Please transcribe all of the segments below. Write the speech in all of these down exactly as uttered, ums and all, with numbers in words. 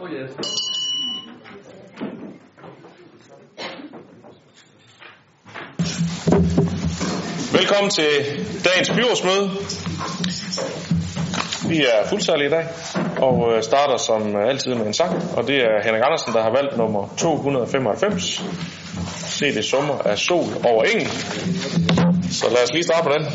Oh yes. Velkommen til dagens byrådsmøde. Vi er fuldtallige i dag og starter som altid med en sang, og det er Henrik Andersen, der har valgt nummer to hundrede femoghalvfems. Se det summer af sol over engen. Så lad os lige starte på den.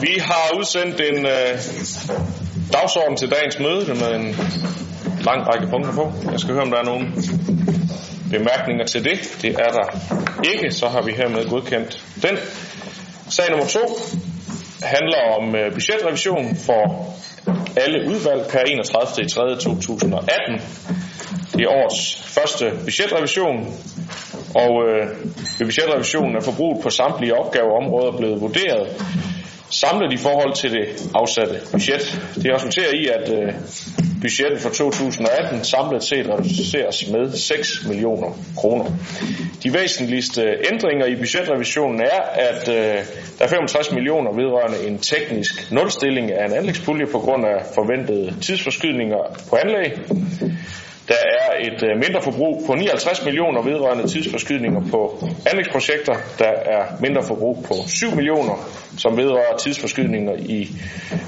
Vi har udsendt en øh, dagsorden til dagens møde med en lang række punkter på. Jeg skal høre, om der er nogle bemærkninger til det. Det er der ikke, så har vi hermed godkendt den. Sag nummer to handler om øh, budgetrevision for alle udvalg per enogtredivte tredje to tusind og atten. Det er årets første budgetrevision, og øh, ved budgetrevisionen er forbruget på samtlige opgaveområder blevet vurderet samlet i forhold til det afsatte budget. Det resulterer i, at budgettet for to tusind og atten samlet set reduceres med seks millioner kroner. De væsentligste ændringer i budgetrevisionen er, at der er femogtres millioner vedrørende en teknisk nulstilling af en anlægspulje på grund af forventede tidsforskydninger på anlæg. Der er et mindre forbrug på nioghalvtreds millioner vedrørende tidsforskydninger på anlægsprojekter. Der er mindre forbrug på syv millioner, som vedrører tidsforskydninger i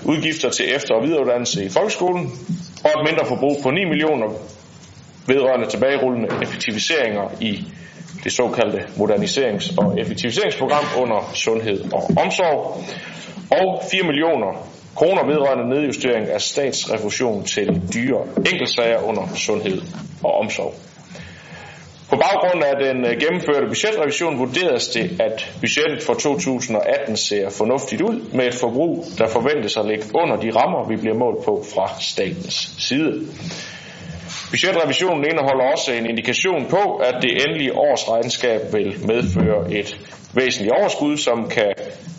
udgifter til efter- og videreuddannelse i folkeskolen. Og et mindre forbrug på ni millioner vedrørende tilbagerullende effektiviseringer i det såkaldte moderniserings- og effektiviseringsprogram under sundhed og omsorg. Og fire millioner kroner vedrørende nedjustering af statsrefusion til dyre enkeltsager under sundhed og omsorg. På baggrund af den gennemførte budgetrevision vurderes det, at budgettet for to tusind og atten ser fornuftigt ud med et forbrug, der forventes at ligge under de rammer, vi bliver målt på fra statens side. Budgetrevisionen indeholder også en indikation på, at det endelige årsregnskab vil medføre et væsentligt overskud, som kan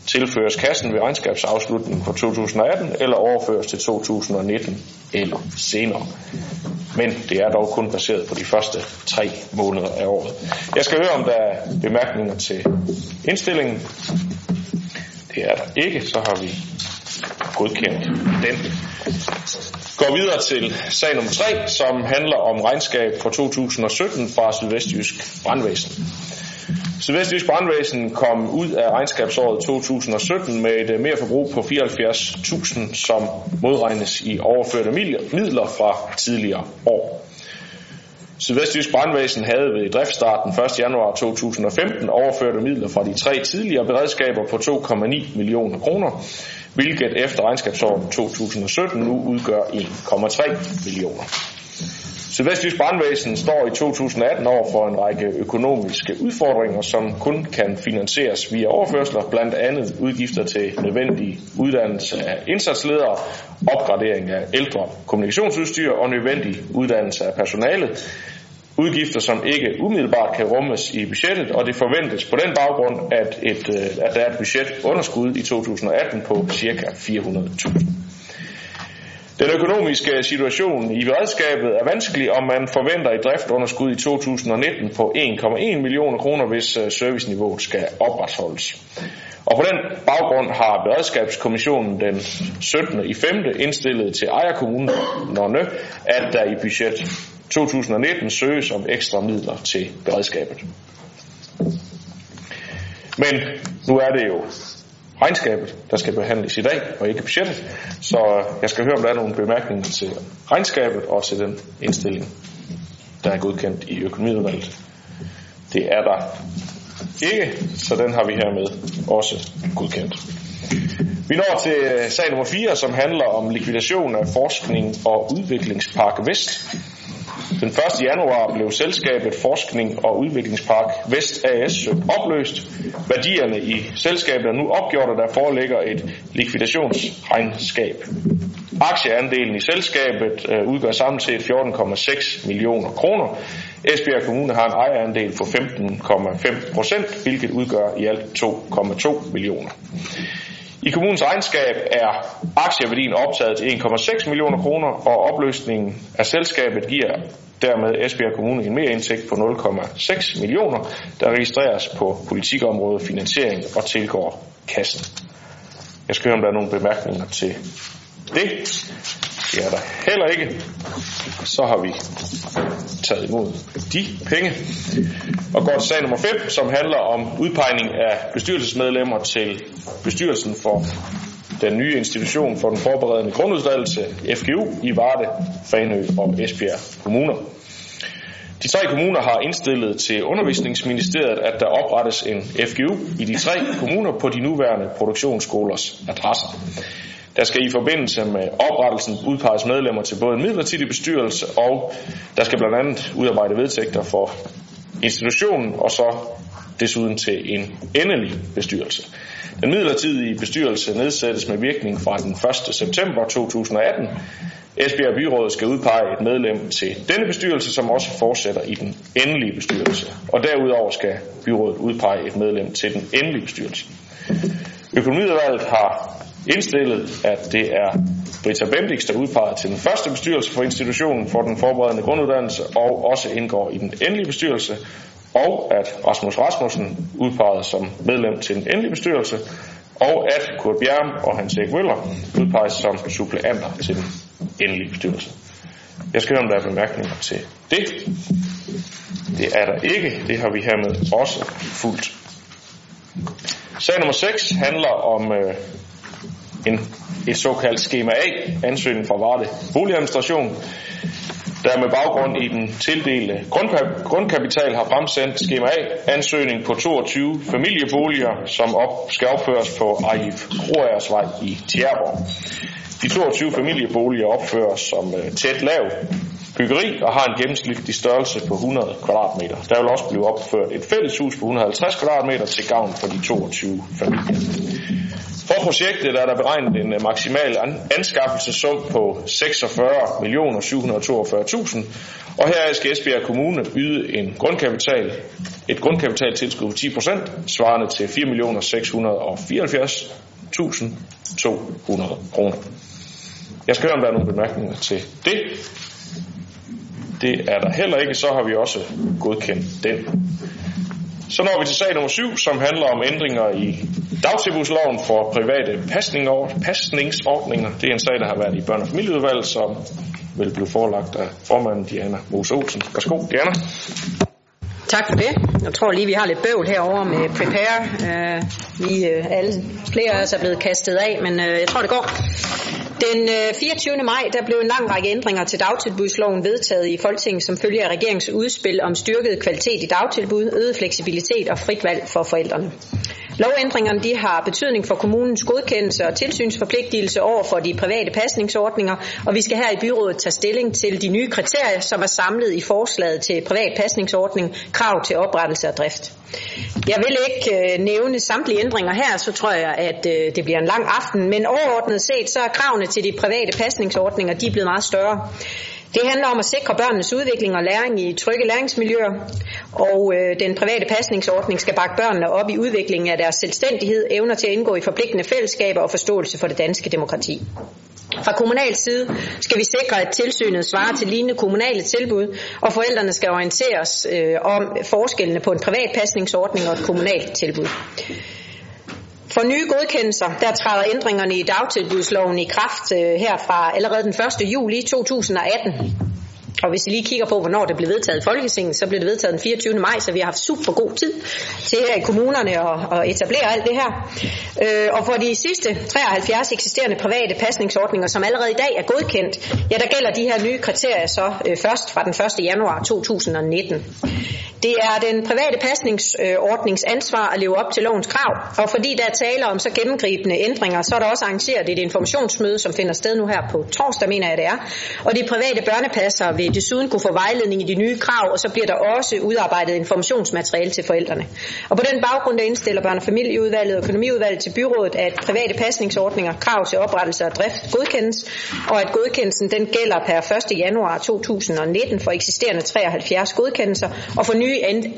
tilføres kassen ved regnskabsafslutningen for to tusind og atten eller overføres til to tusind og nitten eller senere. Men det er dog kun baseret på de første tre måneder af året. Jeg skal høre, om der er bemærkninger til indstillingen. Det er der ikke, så har vi godkendt den. Går videre til sag nummer tre, som handler om regnskab for to tusind og sytten fra Sydvestjysk Brandvæsen. Sydvestjysk Brandvæsen kom ud af regnskabsåret to tusind og sytten med et merforbrug på fireoghalvfjerds tusind, som modregnes i overførte midler fra tidligere år. Sydvestjysk Brandvæsen havde ved driftstarten første januar to tusind og femten overførte midler fra de tre tidligere beredskaber på to komma ni millioner kroner, hvilket efter regnskabsåret to tusind og sytten nu udgør en komma tre millioner. Sydvestjysk Brandvæsen står i to tusind og atten over for en række økonomiske udfordringer, som kun kan finansieres via overførsler, blandt andet udgifter til nødvendig uddannelse af indsatsledere, opgradering af ældre kommunikationsudstyr og nødvendig uddannelse af personale, udgifter, som ikke umiddelbart kan rummes i budgettet, og det forventes på den baggrund, at, et, at der er et budgetunderskud i to tusind og atten på ca. fire hundrede tusind. Den økonomiske situation i beredskabet er vanskelig, og man forventer et driftunderskud i to tusind og nitten på en komma en millioner kroner, hvis serviceniveauet skal opretholdes. Og på den baggrund har Beredskabskommissionen den syttende i femte indstillet til ejerkommunerne, at der i budget to tusind og nitten søges om ekstra midler til beredskabet. Men nu er det jo regnskabet, der skal behandles i dag, og ikke budgettet. Så jeg skal høre, om der er nogle bemærkninger til regnskabet og til den indstilling, der er godkendt i økonomiudvalget. Det er der ikke, så den har vi hermed også godkendt. Vi når til sag nummer fire, som handler om likvidation af Forsknings- og Udviklingspark Vest. Den første januar blev selskabet Forsknings- og Udviklingspark Vest A S opløst. Værdierne i selskabet er nu opgjort, og der foreligger et likvidationsregnskab. Aktieandelen i selskabet udgør samlet set fjorten komma seks millioner kroner. Esbjerg Kommune har en ejerandel på femten komma fem procent, hvilket udgør i alt to komma to millioner. I kommunens regnskab er aktieværdien optaget til en komma seks millioner kroner, og opløsningen af selskabet giver dermed Esbjerg Kommune en mere indtægt på nul komma seks millioner, der registreres på politikområdet, finansiering og tilgår kassen. Jeg skal høre, om der er nogle bemærkninger til det. Det er der heller ikke. Så har vi taget imod de penge. Og går til sag nummer fem, som handler om udpegning af bestyrelsesmedlemmer til bestyrelsen for den nye institution for den forberedende grunduddannelse, F G U, i Varde, Fanø og Esbjerg Kommuner. De tre kommuner har indstillet til Undervisningsministeriet, at der oprettes en F G U i de tre kommuner på de nuværende produktionsskolers adresser. Der skal i forbindelse med oprettelsen udpeges medlemmer til både en midlertidig bestyrelse, og der skal blandt andet udarbejde vedtægter for institutionen, og så desuden til en endelig bestyrelse. Den midlertidige bestyrelse nedsættes med virkning fra den første september to tusind og atten. Esbjerg Byrådet skal udpege et medlem til denne bestyrelse, som også fortsætter i den endelige bestyrelse. Og derudover skal byrådet udpege et medlem til den endelige bestyrelse. Økonomiudvalget har indstillet, at det er Britta Bendix, der udpeger til den første bestyrelse for institutionen for den forberedende grunduddannelse og også indgår i den endelige bestyrelse, og at Rasmus Rasmussen udpeget som medlem til den endelige bestyrelse, og at Kurt Bjerg og Hans-Erik Vøller udpeges som suppleanter til den endelige bestyrelse. Jeg skal høre, om der er bemærkninger til det. Det er der ikke. Det har vi hermed også fulgt. Sag nummer seks handler om øh, En, et såkaldt skema A-ansøgning fra Varde Bolig Administration, der med baggrund i den tildelte grundkapital har fremsendt skema A-ansøgning på toogtyve familieboliger, som op, skal opføres på Arild Kroyers Vej i Tjæreborg. De toogtyve familieboliger opføres som tæt lav byggeri og har en gennemsnitlig størrelse på hundrede kvadratmeter. Der vil også blive opført et fælleshus på hundrede og halvtreds kvadratmeter til gavn for de toogtyve familier. For projektet er der beregnet en maksimal anskaffelsesum på seksogfyrre millioner syv hundrede og toogfyrre tusind, og her skal Esbjerg Kommune yde en grundkapital, et grundkapitaltilskud på ti procent, svarende til fire millioner seks hundrede og fireoghalvfjerds tusind to hundrede kroner. Jeg skal høre, om der er nogle bemærkninger til det. Det er der heller ikke, så har vi også godkendt den. Så når vi til sag nummer syv, som handler om ændringer i dagtilbudsloven for private pasningsordninger. Det er en sag, der har været i børne- og familieudvalget, som vil blive forelagt af formanden Diana Mose Olsen. Værsgo, Diana. Tak for det. Jeg tror lige, vi har lidt bøvl herover med Prepare. Uh, vi uh, alle flere af os er blevet kastet af, men uh, jeg tror, det går. Den fireogtyvende maj der blev en lang række ændringer til dagtilbudsloven vedtaget i Folketinget som følge af regeringens udspil om styrket kvalitet i dagtilbud, øget fleksibilitet og frit valg for forældrene. Lovændringerne de har betydning for kommunens godkendelse og tilsynsforpligtelse over for de private pasningsordninger, og vi skal her i byrådet tage stilling til de nye kriterier, som er samlet i forslaget til privat pasningsordning, krav til oprettelse og drift. Jeg vil ikke øh, nævne samtlige ændringer her, så tror jeg, at øh, det bliver en lang aften, men overordnet set så er kravene til de private pasningsordninger de er blevet meget større. Det handler om at sikre børnenes udvikling og læring i trygge læringsmiljøer, og øh, den private pasningsordning skal bakke børnene op i udviklingen af deres selvstændighed, evner til at indgå i forpligtende fællesskaber og forståelse for det danske demokrati. Fra kommunal side skal vi sikre, at tilsynet svarer til lignende kommunale tilbud, og forældrene skal orienteres øh, om forskellene på en privat pasningsordning og et kommunalt tilbud. For nye godkendelser, der træder ændringerne i dagtilbudsloven i kraft øh, herfra allerede den første juli to tusind atten. Og hvis I lige kigger på, hvornår det blev vedtaget i Folketinget, så blev det vedtaget den fireogtyvende maj, så vi har haft super god tid til her i kommunerne at, at etablere alt det her. Øh, og for de sidste treoghalvfjerds eksisterende private pasningsordninger, som allerede i dag er godkendt, ja, der gælder de her nye kriterier så øh, først fra den første januar to tusind nitten. Det er den private pasningsordnings ansvar at leve op til lovens krav, og fordi der er tale om så gennemgribende ændringer, så er der også arrangeret et informationsmøde, som finder sted nu her på torsdag, mener jeg det er, og de private børnepasser vil desuden kunne få vejledning i de nye krav, og så bliver der også udarbejdet informationsmateriale til forældrene. Og på den baggrund, der indstiller børne- og familieudvalget og økonomiudvalget til byrådet, at private pasningsordninger, krav til oprettelse og drift godkendes, og at godkendelsen den gælder per første januar to tusind nitten for eksisterende treoghalvfjerds godkendelser, og for nye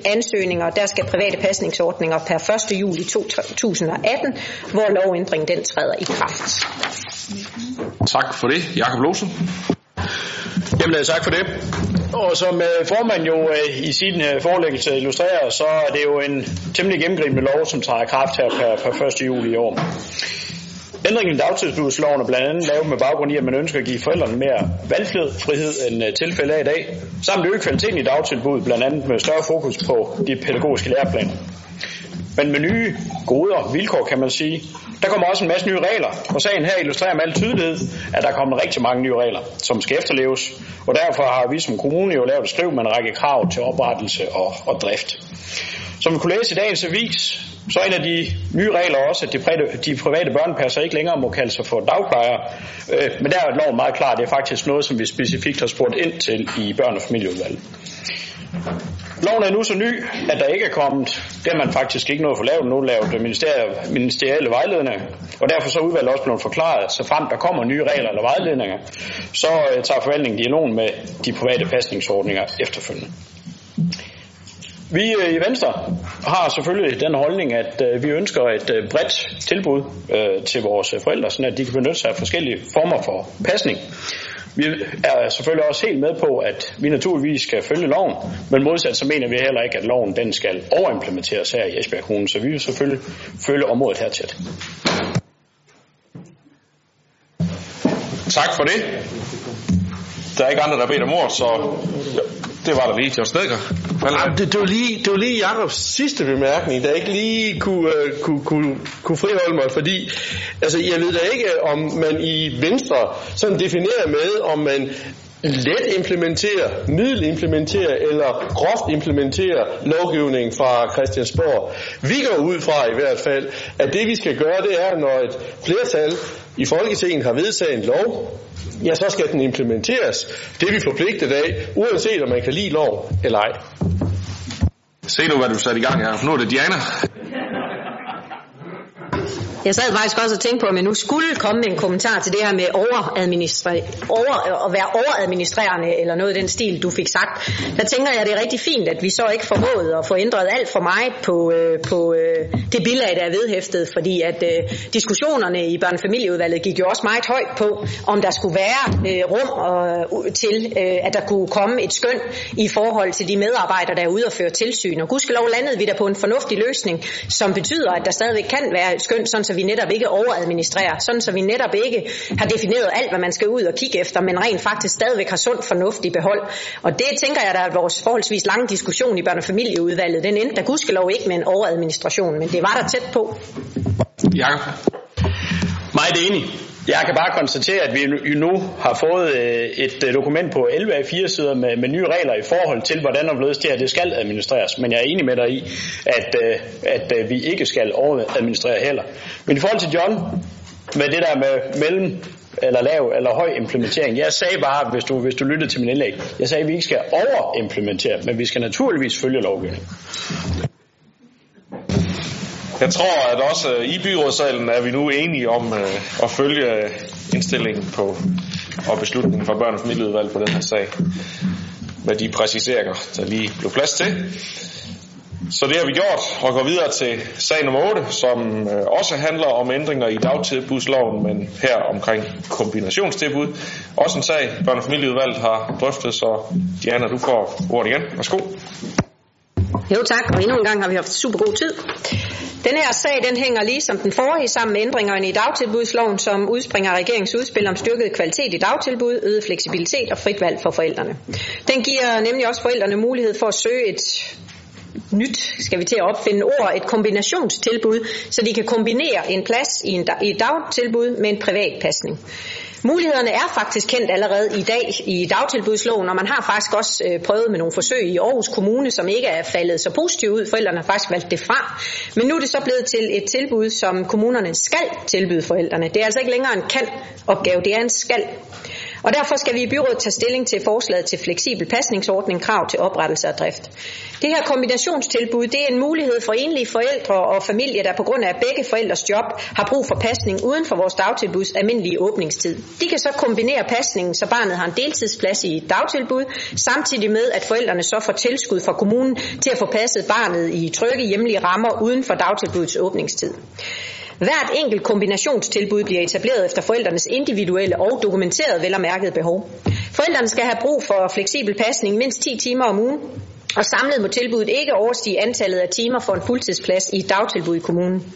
ansøgninger, der skal private pasningsordninger per første juli to tusind atten, hvor lovændringen den træder i kraft. Tak for det, Jakob Lohsen. Jamen, tak for det. Og som formanden jo i sin forelæggelse illustrerer, så er det jo en temmelig gennemgribende lov, som træder kraft her per første juli i år. Ændringen i dagtilbudsloven er blandt andet lavet med baggrund i, at man ønsker at give forældrene mere valgfrihed end tilfælde af i dag, samt øge kvaliteten i dagtilbud, blandt andet med større fokus på de pædagogiske læreplaner. Men med nye goder, vilkår kan man sige, der kommer også en masse nye regler, og sagen her illustrerer med al tydelighed, at der kommer rigtig mange nye regler, som skal efterleves, og derfor har vi som kommune jo lavet et skriv med en række krav til oprettelse og, og drift. Som vi kunne læse i dagens avis, så er en af de nye regler også, at de private, de private børnepasser ikke længere må kalde sig for dagplejere, øh, men der er loven meget klar, det er faktisk noget, som vi specifikt har spurgt ind til i børne- og familieudvalget. Loven er nu så ny, at der ikke er kommet, det man faktisk ikke noget for lavet, nu lavet ministerielle vejledninger, og derfor så udvalget også blevet forklaret, så frem der kommer nye regler eller vejledninger, så øh, tager forvaltningen dialogen med de private pasningsordninger efterfølgende. Vi i Venstre har selvfølgelig den holdning, at vi ønsker et bredt tilbud til vores forældre, så at de kan benytte sig af forskellige former for pasning. Vi er selvfølgelig også helt med på, at vi naturligvis skal følge loven, men modsat så mener vi heller ikke, at loven den skal overimplementeres her i Esbjerg Kommune, så vi vil selvfølgelig følge området her tæt. Tak for det. Der er ikke andre, der beder om ord, så... Det var der lige, Jørgen Snedker. Det, det var lige, det var lige Jacobs sidste bemærkning, der ikke lige kunne, uh, kunne, kunne, kunne friholde mig, fordi altså, jeg ved da ikke, om man i Venstre sådan definerer med, om man let implementerer, middel implementerer eller groft implementerer lovgivning fra Christiansborg. Vi går ud fra i hvert fald, at det vi skal gøre, det er, når et flertal i Folketinget har vedtaget en lov, ja, så skal den implementeres. Det er vi forpligtet af, uanset om man kan lide lov eller ej. Se nu, hvad du satte i gang her. Nu er det Diana. Jeg sad faktisk også og tænkte på, at man nu skulle komme med en kommentar til det her med overadministre- over, at være overadministrerende eller noget af den stil, du fik sagt. Der tænker jeg, at det er rigtig fint, at vi så ikke formåede at få ændret alt for meget på, øh, på øh, det bilag, der er vedhæftet, fordi at øh, diskussionerne i børnefamilieudvalget gik jo også meget højt på, om der skulle være øh, rum og, til, øh, at der kunne komme et skøn i forhold til de medarbejdere, der er ude og føre tilsyn. Og gudskelov landede vi der på en fornuftig løsning, som betyder, at der stadigvæk kan være et skøn, sådan så vi netop ikke overadministrerer, sådan så vi netop ikke har defineret alt, hvad man skal ud og kigge efter, men rent faktisk stadigvæk har sund fornuft i behold. Og det tænker jeg, der er vores forholdsvis lange diskussion i børne- og familieudvalget. Den endte der gudskelov ikke med en overadministration, men det var der tæt på. Jakob. Meget enig. Jeg kan bare konstatere, at vi nu har fået et dokument på elleve A fire sider med, med nye regler i forhold til, hvordan og hvorledes det her det skal administreres. Men jeg er enig med dig i, at, at vi ikke skal overadministrere heller. Men i forhold til John, med det der med mellem eller lav eller høj implementering, jeg sagde bare, hvis du, hvis du lyttede til min indlæg, jeg sagde, at vi ikke skal overimplementere, men vi skal naturligvis følge lovgivningen. Jeg tror, at også i byrådssalen er vi nu enige om øh, at følge øh, indstillingen på og beslutningen fra børn- og familieudvalg på den her sag, med de præciseringer, der lige blev plads til. Så det har vi gjort, og går videre til sag nummer otte, som også handler om ændringer i dagtilbudsloven, men her omkring kombinationstilbud. Også en sag, børn- og familieudvalget har drøftet, så Diana, du får ordet igen. Værsgo. Jo tak, og endnu en gang har vi haft super god tid. Den her sag, den hænger ligesom den forrige sammen med ændringerne i dagtilbudsloven, som udspringer af regeringens udspil om styrket kvalitet i dagtilbud, øget fleksibilitet og frit valg for forældrene. Den giver nemlig også forældrene mulighed for at søge et nyt, skal vi til at opfinde ord, et kombinationstilbud, så de kan kombinere en plads i, en dag, i et dagtilbud med en privat pasning. Mulighederne er faktisk kendt allerede i dag i dagtilbudsloven, og man har faktisk også øh, prøvet med nogle forsøg i Aarhus Kommune, som ikke er faldet så positivt ud. Forældrene har faktisk valgt det fra. Men nu er det så blevet til et tilbud, som kommunerne skal tilbyde forældrene. Det er altså ikke længere en kan-opgave, det er en skal. Og derfor skal vi i byrådet tage stilling til forslaget til fleksibel pasningsordning, krav til oprettelse og drift. Det her kombinationstilbud, det er en mulighed for enlige forældre og familier, der på grund af begge forældres job har brug for pasning uden for vores dagtilbuds almindelige åbningstid. De kan så kombinere pasningen, så barnet har en deltidsplads i et dagtilbud, samtidig med at forældrene så får tilskud fra kommunen til at få passet barnet i trygge hjemlige rammer uden for dagtilbudets åbningstid. Hvert enkelt kombinationstilbud bliver etableret efter forældrenes individuelle og dokumenterede vel- og mærkede behov. Forældrene skal have brug for fleksibel pasning mindst ti timer om ugen, og samlet må tilbuddet ikke overstige antallet af timer for en fuldtidsplads i et dagtilbud i kommunen.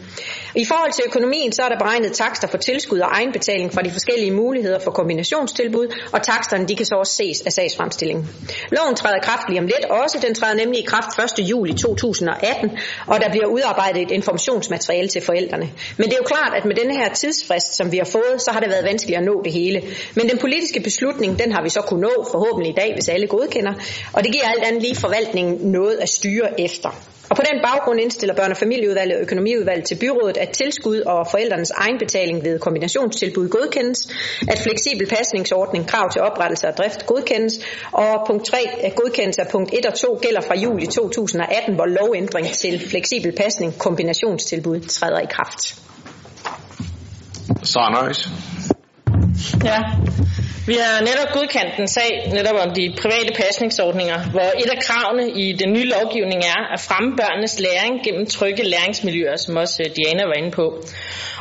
I forhold til økonomien, så er der beregnet takster for tilskud og egenbetaling fra de forskellige muligheder for kombinationstilbud, og taksterne de kan så også ses af sagsfremstillingen. Loven træder kraft lige om lidt også. Den træder nemlig i kraft første juli to tusind og atten, og der bliver udarbejdet et informationsmateriale til forældrene. Men det er jo klart, at med denne her tidsfrist, som vi har fået, så har det været vanskeligt at nå det hele. Men den politiske beslutning, den har vi så kunnet nå forhåbentlig i dag, hvis alle godkender, og det giver alt andet lige forvaltningen noget at styre efter. Og på den baggrund indstiller børne- og familieudvalget og økonomiudvalget til byrådet, at tilskud og forældrenes egenbetaling ved kombinationstilbud godkendes, at fleksibel pasningsordning, krav til oprettelse og drift godkendes, og punkt tre, at godkendelse af punkt et og to gælder fra juli to tusind og atten, hvor lovændring til fleksibel pasning kombinationstilbud træder i kraft. Så nøjes. Ja. Vi har netop godkendt en sag netop om de private pasningsordninger, hvor et af kravene i den nye lovgivning er at fremme børnenes læring gennem trygge læringsmiljøer, som også Diana var inde på,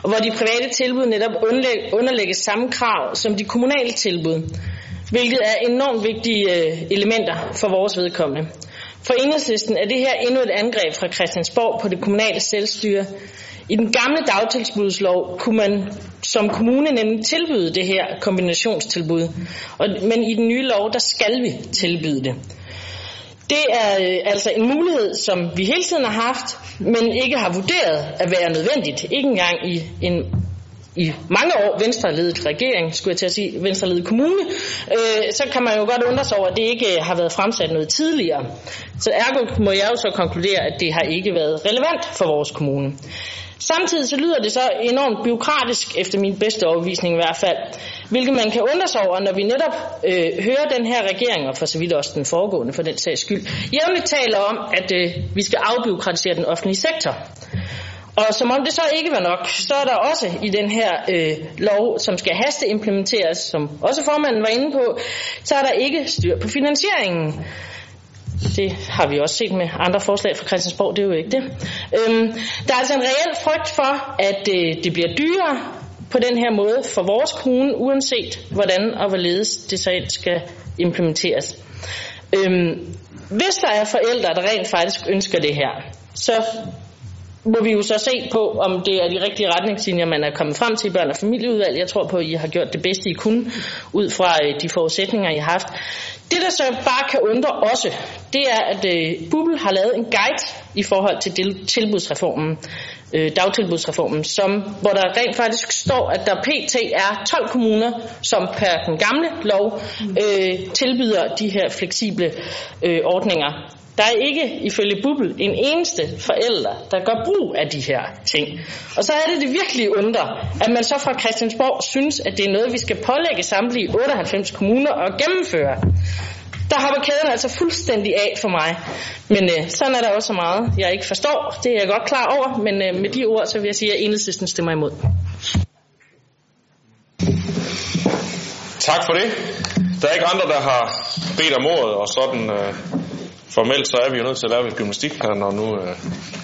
og hvor de private tilbud netop underlægges samme krav som de kommunale tilbud, hvilket er enormt vigtige elementer for vores vedkommende. For Enhedslisten er det her endnu et angreb fra Christiansborg på det kommunale selvstyre. I den gamle dagtilbudslov kunne man som kommune nemlig tilbyde det her kombinationstilbud, men i den nye lov, der skal vi tilbyde det. Det er øh, altså en mulighed, som vi hele tiden har haft, men ikke har vurderet at være nødvendigt. Ikke engang i en i mange år Venstre-ledet regering, skulle jeg til at sige, Venstre-ledet kommune, øh, så kan man jo godt undre sig over, at det ikke har været fremsat noget tidligere. Så ergo må jeg jo så konkludere, at det har ikke været relevant for vores kommune. Samtidig så lyder det så enormt bureaukratisk, efter min bedste overbevisning i hvert fald, hvilket man kan undre sig over, når vi netop øh, hører den her regering, og for så vidt også den foregående for den sags skyld, jævnligt taler om, at øh, vi skal afbureaukratisere den offentlige sektor. Og som om det så ikke var nok, så er der også i den her øh, lov, som skal hasteimplementeres, som også formanden var inde på, så er der ikke styr på finansieringen. Det har vi også set med andre forslag fra Christiansborg, det er jo ikke det. Øhm, der er altså en reel frygt for, at øh, det bliver dyrere på den her måde for vores kommune, uanset hvordan og hvorledes det så skal implementeres. Øhm, hvis der er forældre, der rent faktisk ønsker det her, så må vi jo så se på, om det er de rigtige retningslinjer, man er kommet frem til i børn- og familieudvalg. Jeg tror på, at I har gjort det bedste, I kunne, ud fra de forudsætninger, I har haft. Det, der så bare kan undre også, det er, at Bubbel har lavet en guide i forhold til tilbudsreformen, dagtilbudsreformen, som, hvor der rent faktisk står, at der pt. Er tolv kommuner, som per den gamle lov øh, tilbyder de her fleksible øh, ordninger. Der er ikke, ifølge Bubbel, en eneste forælder, der gør brug af de her ting. Og så er det det virkelig undre, at man så fra Christiansborg synes, at det er noget, vi skal pålægge samtlige otteoghalvfems kommuner og gennemføre. Der hopper kæden altså fuldstændig af for mig. Men øh, sådan er der også så meget, jeg ikke forstår. Det er jeg godt klar over, men øh, med de ord, så vil jeg sige, at Enhedslisten stemmer imod. Tak for det. Der er ikke andre, der har bedt om ordet, og sådan øh, formelt så er vi jo nødt til at lave lidt gymnastik her, når nu øh,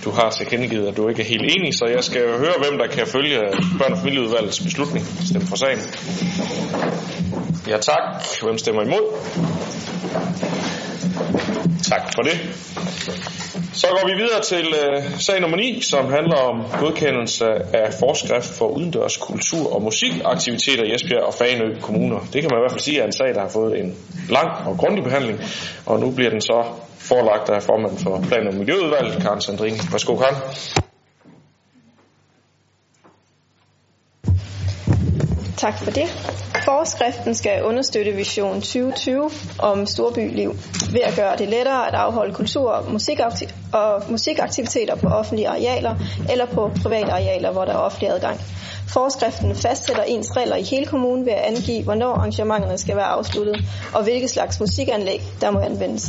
du har tilkendegivet, at du ikke er helt enig, så jeg skal høre, hvem der kan følge børn- og familieudvalgets beslutning. Stem for sagen. Ja tak. Hvem stemmer imod? Tak for det. Så går vi videre til øh, sag nummer ni, som handler om godkendelse af forskrift for udendørs kultur- og musikaktiviteter i Esbjerg og Fanø kommuner. Det kan man i hvert fald sige er en sag, der har fået en lang og grundig behandling, og nu bliver den så forelagt af formanden for Plan- og Miljøudvalget, Karen Sandrini. Værsgo, Karen. Tak for det. Forskriften skal understøtte Vision tyve tyve om storbyliv ved at gøre det lettere at afholde kultur- og, musikaktiv- og musikaktiviteter på offentlige arealer eller på private arealer, hvor der er offentlig adgang. Forskriften fastsætter ens regler i hele kommunen ved at angive, hvornår arrangementerne skal være afsluttet og hvilke slags musikanlæg, der må anvendes.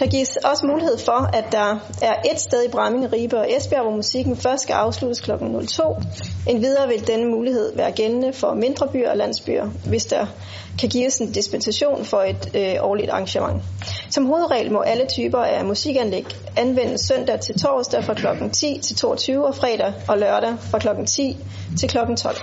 Der gives også mulighed for, at der er et sted i Bramming, Ribe og Esbjerg, hvor musikken først skal afsluttes klokken to. Endvidere vil denne mulighed være gældende for mindre byer og landsbyer, hvis der kan gives en dispensation for et øh, årligt arrangement. Som hovedregel må alle typer af musikanlæg anvendes søndag til torsdag fra klokken ti til toogtyve og fredag og lørdag fra klokken ti til klokken tolv.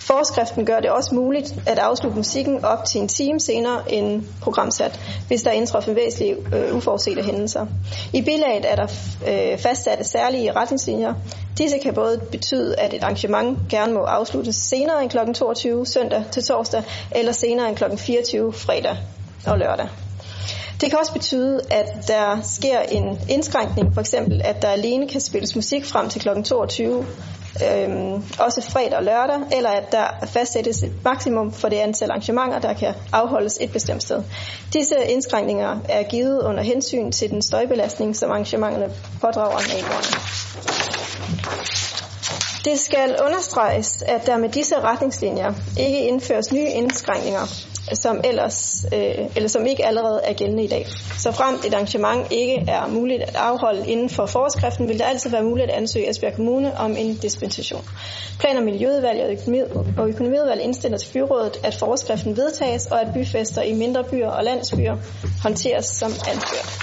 Forskriften gør det også muligt at afslutte musikken op til en time senere end programsat, hvis der indtræffer væsentlige øh, uforudsete hændelser. I bilaget er der øh, fastsatte særlige retningslinjer. Disse kan både betyde, at et arrangement gerne må afsluttes senere end klokken toogtyve søndag til torsdag, eller senere end klokken fireogtyve fredag og lørdag. Det kan også betyde, at der sker en indskrænkning, for eksempel at der alene kan spilles musik frem til klokken toogtyve, Øhm, også fredag og lørdag, eller at der fastsættes et maksimum for det antal arrangementer, der kan afholdes et bestemt sted. Disse indskrænkninger er givet under hensyn til den støjbelastning, som arrangementerne pådrager naboerne. Det skal understreges, at der med disse retningslinjer ikke indføres nye indskrænkninger, som, ellers, øh, eller som ikke allerede er gældende i dag. Så frem et arrangement ikke er muligt at afholde inden for forskriften, vil der altid være muligt at ansøge Esbjerg Kommune om en dispensation. Plan- og Miljøudvalget og Økonomiudvalget indstiller til byrådet, at forskriften vedtages, og at byfester i mindre byer og landsbyer håndteres som anført.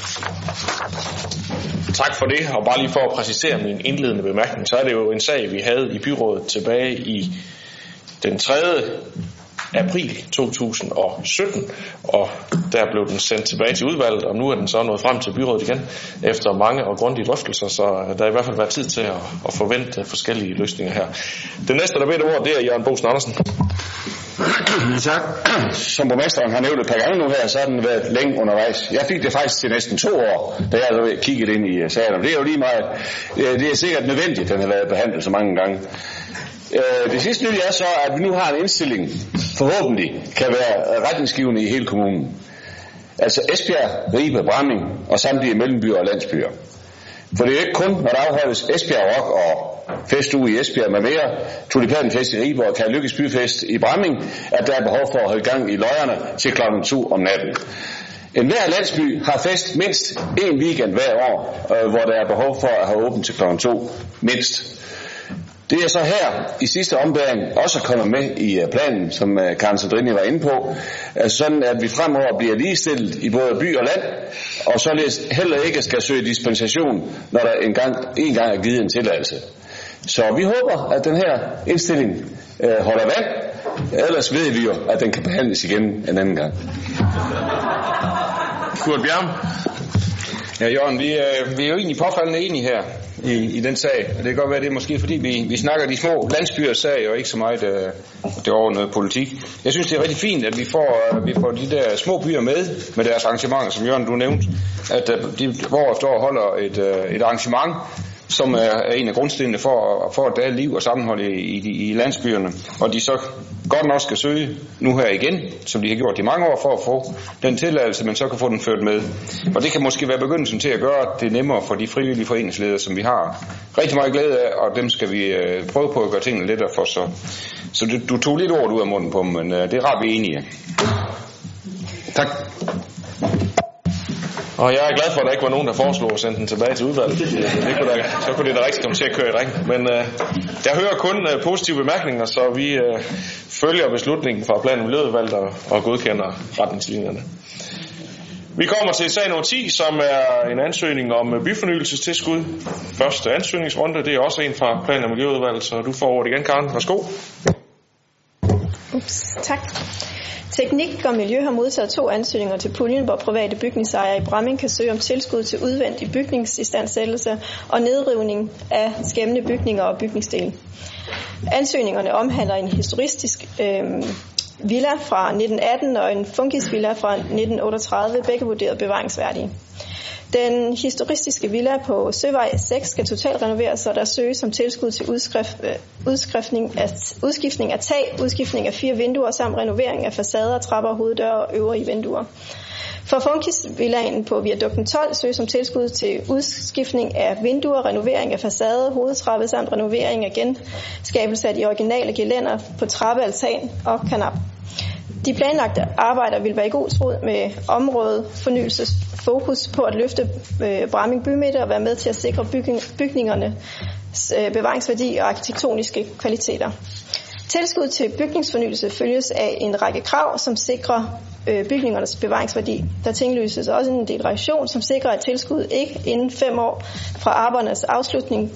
Tak for det, og bare lige for at præcisere min indledende bemærkning, så er det jo en sag, vi havde i byrådet tilbage i den tredje april to tusind og sytten, og der blev den sendt tilbage til udvalget, og nu er den så nået frem til byrådet igen efter mange og grundige drøftelser, så der er i hvert fald været tid til at, at forvente forskellige løsninger her. Den næste, der beder ordet, det er Jørgen Bosen Andersen. Tak. Som borgmesteren har nævnt et par gange nu her, så har den været længe undervejs. Jeg fik det faktisk til næsten to år, da jeg kiggede ind i sagen, og det er jo lige meget. Det er sikkert nødvendigt, den har været behandlet så mange gange. Det sidste nyt er så, at vi nu har en indstilling, forhåbentlig kan være retningsgivende i hele kommunen. Altså Esbjerg, Ribe, Bramming og samtlige mellembyer og landsbyer. For det er ikke kun, når der afholdes Esbjerg Rock og festuge i Esbjerg med mere, Tulipanfest i Ribe og Kær Lykkes Byfest i Bramming, at der er behov for at holde gang i løjerne til klokken to om natten. En hver landsby har fest mindst en weekend hver år, hvor der er behov for at have åbent til klokken to mindst. Det er så her i sidste ombæring også kommet med i planen, som Karen Sandrini var inde på, sådan at vi fremover bliver ligestillet i både by og land, og således heller ikke skal søge dispensation, når der engang, engang er givet en tilladelse. Så vi håber, at den her indstilling øh, holder vand, ellers ved vi jo, at den kan behandles igen en anden gang. Kurt Bjerg. Ja, Jørgen, vi, øh, vi er jo egentlig påfaldende enige her i, i den sag. Og det kan godt være, det er måske fordi, vi, vi snakker de små landsbyers sag, og ikke så meget øh, det overordnede politik. Jeg synes, det er rigtig fint, at vi får, øh, vi får de der små byer med, med deres arrangementer, som Jørgen, du nævnte, at øh, de hvor efter holder et, øh, et arrangement, som er en af grundstenene for at få et dagliv og sammenhold i, i, i landsbyerne. Og de så godt nok skal søge nu her igen, som de har gjort i mange år, for at få den tilladelse, men så kan få den ført med. Og det kan måske være begyndelsen til at gøre det nemmere for de frivillige foreningsledere, som vi har rigtig meget glæde af, og dem skal vi øh, prøve på at gøre tingene lettere for. Så, så du, du tog lidt ord ud af munden på dem, men øh, det er ret vi enige. Tak. Og jeg er glad for, at der ikke var nogen, der foreslog at sende den tilbage til udvalget. Det kunne der, så kunne det da rigtig komme til at køre i ring. Men øh, jeg hører kun øh, positive bemærkninger, så vi øh, følger beslutningen fra plan- og miljøudvalget og, og godkender retningslinjerne. Vi kommer til sag nummer ti, som er en ansøgning om byfornyelsestilskud. Første ansøgningsrunde, det er også en fra plan- og miljøudvalget, så du får ordet igen, Karen. Værsgo. Ups, tak. Teknik og miljø har modtaget to ansøgninger til puljen, hvor private bygningsejere i Bramming kan søge om tilskud til udvendig bygningsistandsættelse og nedrivning af skæmmende bygninger og bygningsdele. Ansøgningerne omhandler en historistisk øh, villa fra nitten atten og en funkisvilla fra nitten otteogtredive, begge vurderet bevaringsværdige. Den historistiske villa på Søvej seks skal totalt renoveres, så der søges om tilskud til udskrift, udskiftning, af, udskiftning af tag, udskiftning af fire vinduer samt renovering af facader, trapper, hoveddøre og øvrige vinduer. For funkisvillaen på viadukten tolv søges om tilskud til udskiftning af vinduer, renovering af facade, hovedtrappe samt renovering af genskabelse af de originale gelænder på trappe, altan og kanap. De planlagte arbejder vil være i god tråd med området fornyelsesfokus på at løfte Bramming bymidte og være med til at sikre bygningernes bevaringsværdi og arkitektoniske kvaliteter. Tilskud til bygningsfornyelse følges af en række krav, som sikrer bygningernes bevaringsværdi. Der tinglyses også en deklaration, som sikrer, at tilskud ikke inden fem år fra arbejdernes afslutning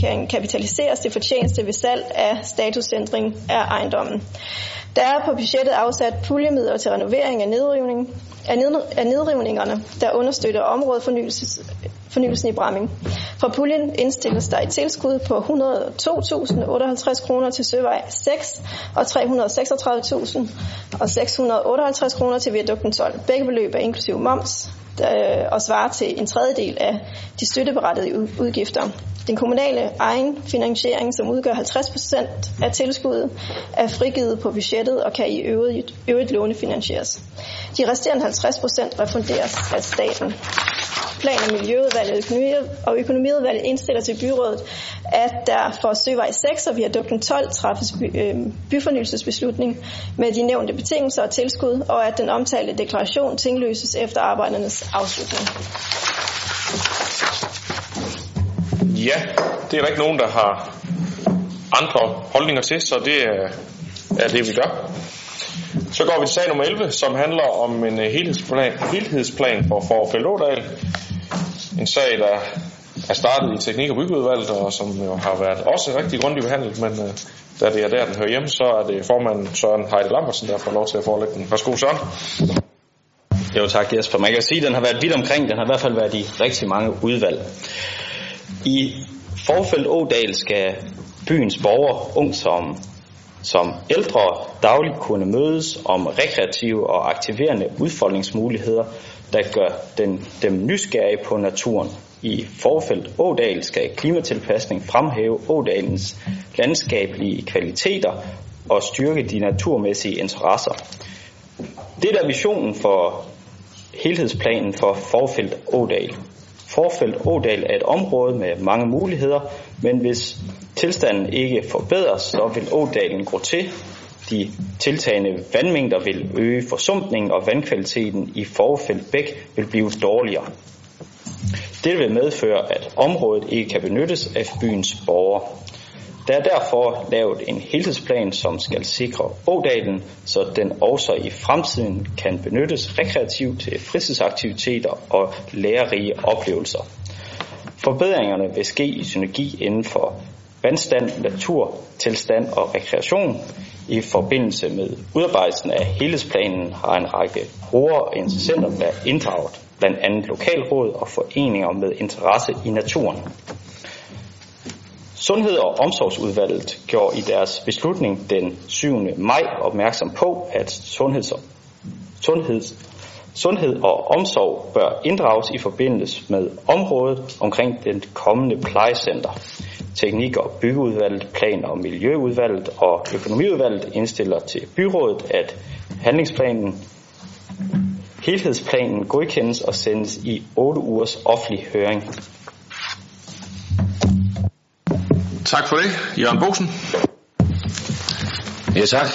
kan kapitaliseres til fortjeneste ved salg af statusændring af ejendommen. Der er på budgettet afsat puljemidler til renovering af, nedrivning, af nedrivningerne, der understøtter områdefornyelsen i Bramming. For puljen indstilles der et tilskud på et hundrede og to tusind otteoghalvtreds kroner til Søvej seks og tre hundrede og seksogtredive tusind seks hundrede og otteoghalvtreds kroner til viadukten tolv. Begge beløb er inklusiv moms og svarer til en tredjedel af de støtteberettigede udgifter. Den kommunale egenfinansiering, som udgør halvtreds procent af tilskuddet, er frigivet på budgettet og kan i øvrigt, øvrigt lånefinansieres. De resterende halvtreds procent refunderes af staten. Plan- og miljøudvalget og økonomiudvalget indstiller til byrådet, at der for Søvej seks og viadukten tolv træffes by, øh, byfornyelsesbeslutning med de nævnte betingelser og tilskud, og at den omtalte deklaration tingløses efter arbejdernes afslutning. Ja, det er der ikke nogen, der har andre holdninger til, så det er det, vi gør. Så går vi til sag nummer elleve, som handler om en helhedsplan, helhedsplan for Fovrfeld Ådal. En sag, der er startet i teknik- og byggeudvalget, og som jo har været også rigtig grundigt behandlet, men uh, da det er der, den hører hjemme, så er det formanden Søren Heide Lambertsen, der får lov til at forelægge den. Værsgo, Søren. Jo tak, Jesper. Man kan sige, at den har været vidt omkring. Den har i hvert fald været i rigtig mange udvalg. I Fovrfeld Ådal skal byens borgere, ung som, som ældre, dagligt kunne mødes om rekreative og aktiverende udfoldningsmuligheder, der gør den, dem nysgerrige på naturen. I Fovrfeld Ådal skal klimatilpasning fremhæve Ådalens landskabelige kvaliteter og styrke de naturmæssige interesser. Det er visionen for helhedsplanen for Fovrfeld Ådal. Fovrfeld Ådal er et område med mange muligheder, men hvis tilstanden ikke forbedres, så vil Ådalen gå til. De tiltagende vandmængder vil øge forsumpningen, og vandkvaliteten i Fovrfeld Bæk vil blive dårligere. Det vil medføre, at området ikke kan benyttes af byens borgere. Der er derfor lavet en helhedsplan, som skal sikre Ådalen, så den også i fremtiden kan benyttes rekreativt til fritidsaktiviteter og lærerige oplevelser. Forbedringerne vil ske i synergi inden for vandstand, natur, tilstand og rekreation. I forbindelse med udarbejdelsen af helhedsplanen har en række brugere og interessenter været inddraget, blandt andet lokalråd og foreninger med interesse i naturen. Sundhed og omsorgsudvalget gjorde i deres beslutning den syvende maj opmærksom på, at sundheds- og, sundheds- sundhed og omsorg bør inddrages i forbindelse med området omkring den kommende plejecenter. Teknik- og byggeudvalget, plan- og miljøudvalget og økonomiudvalget indstiller til byrådet, at handlingsplanen, helhedsplanen godkendes og sendes i otte ugers offentlig høring. Tak for det, Jørgen Bosen. Ja tak.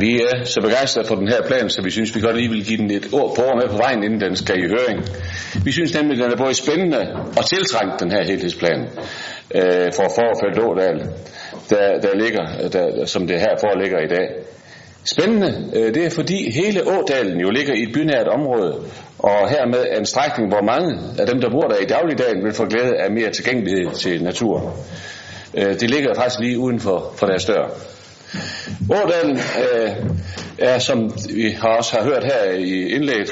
Vi er så begejstrede for den her plan, så vi synes, vi godt lige vil give den et ord på med på vejen, inden den skal i høring. Vi synes nemlig, at den er både spændende og tiltrængt, den her helhedsplan øh, for Fovrfeld Ådal, der, der ligger, der, som det her foreligger i dag. Spændende, øh, det er fordi hele Ådalen jo ligger i et bynært område, og hermed en strækning, hvor mange af dem, der bor der i dagligdagen, vil få glæde af mere tilgængelighed til natur. Øh, det ligger faktisk lige uden for, for deres dør. Ådalen øh, er, som vi har også har hørt her i indlæget,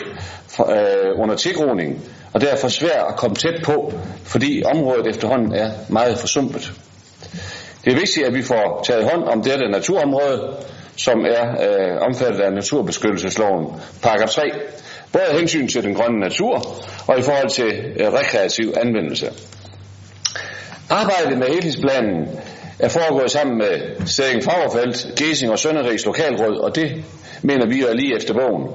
for, øh, under tilgroningen, og derfor svær at komme tæt på, fordi området efterhånden er meget forsumpet. Det er vigtigt, at vi får taget hånd om dette naturområde, som er øh, omfattet af naturbeskyttelsesloven paragraf tre, både af hensyn til den grønne natur og i forhold til øh, rekreativ anvendelse. Arbejdet med helhedsplanen er foregået sammen med Stæring Fagerfeldt, Gesing og Sønderrigs lokalråd, og det mener vi er lige efter bogen,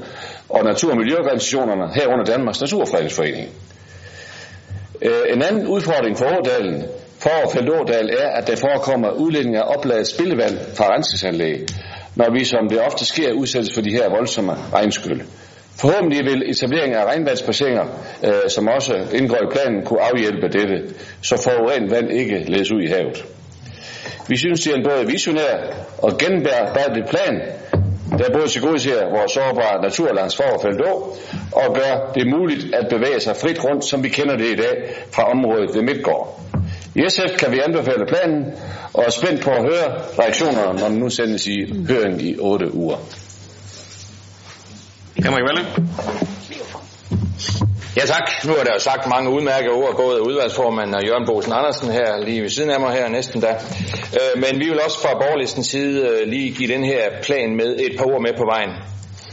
og natur- og miljøorganisationerne herunder Danmarks Naturfredningsforening. En anden udfordring for Ådalen, Fovrfeld Ådal, er, at der forekommer udledning af opladet spildevand fra rensningsanlæg, når vi, som det ofte sker, udsættes for de her voldsomme regnskyld. Forhåbentlig vil etablering af regnvandsbassiner, øh, som også indgår i planen, kunne afhjælpe dette, så forurenet vand ikke ledes ud i havet. Vi synes, det er en både visionær og gennemarbejdet plan, der både tilgodeser vores sårbare natur langs Fovrfeld Å og gør det muligt at bevæge sig frit rundt, som vi kender det i dag, fra området ved Midtgård. I S F kan vi anbefale planen og er spændt på at høre reaktionerne, når den nu sendes i høring i otte uger. Henrik Vøller. Ja tak, nu er der jo sagt mange udmærkede ord, både udvalgsformanden og Jørgen Bosen Andersen her, lige ved siden af mig her næsten da. Men vi vil også fra borgerlistens side lige give den her plan med et par ord med på vejen.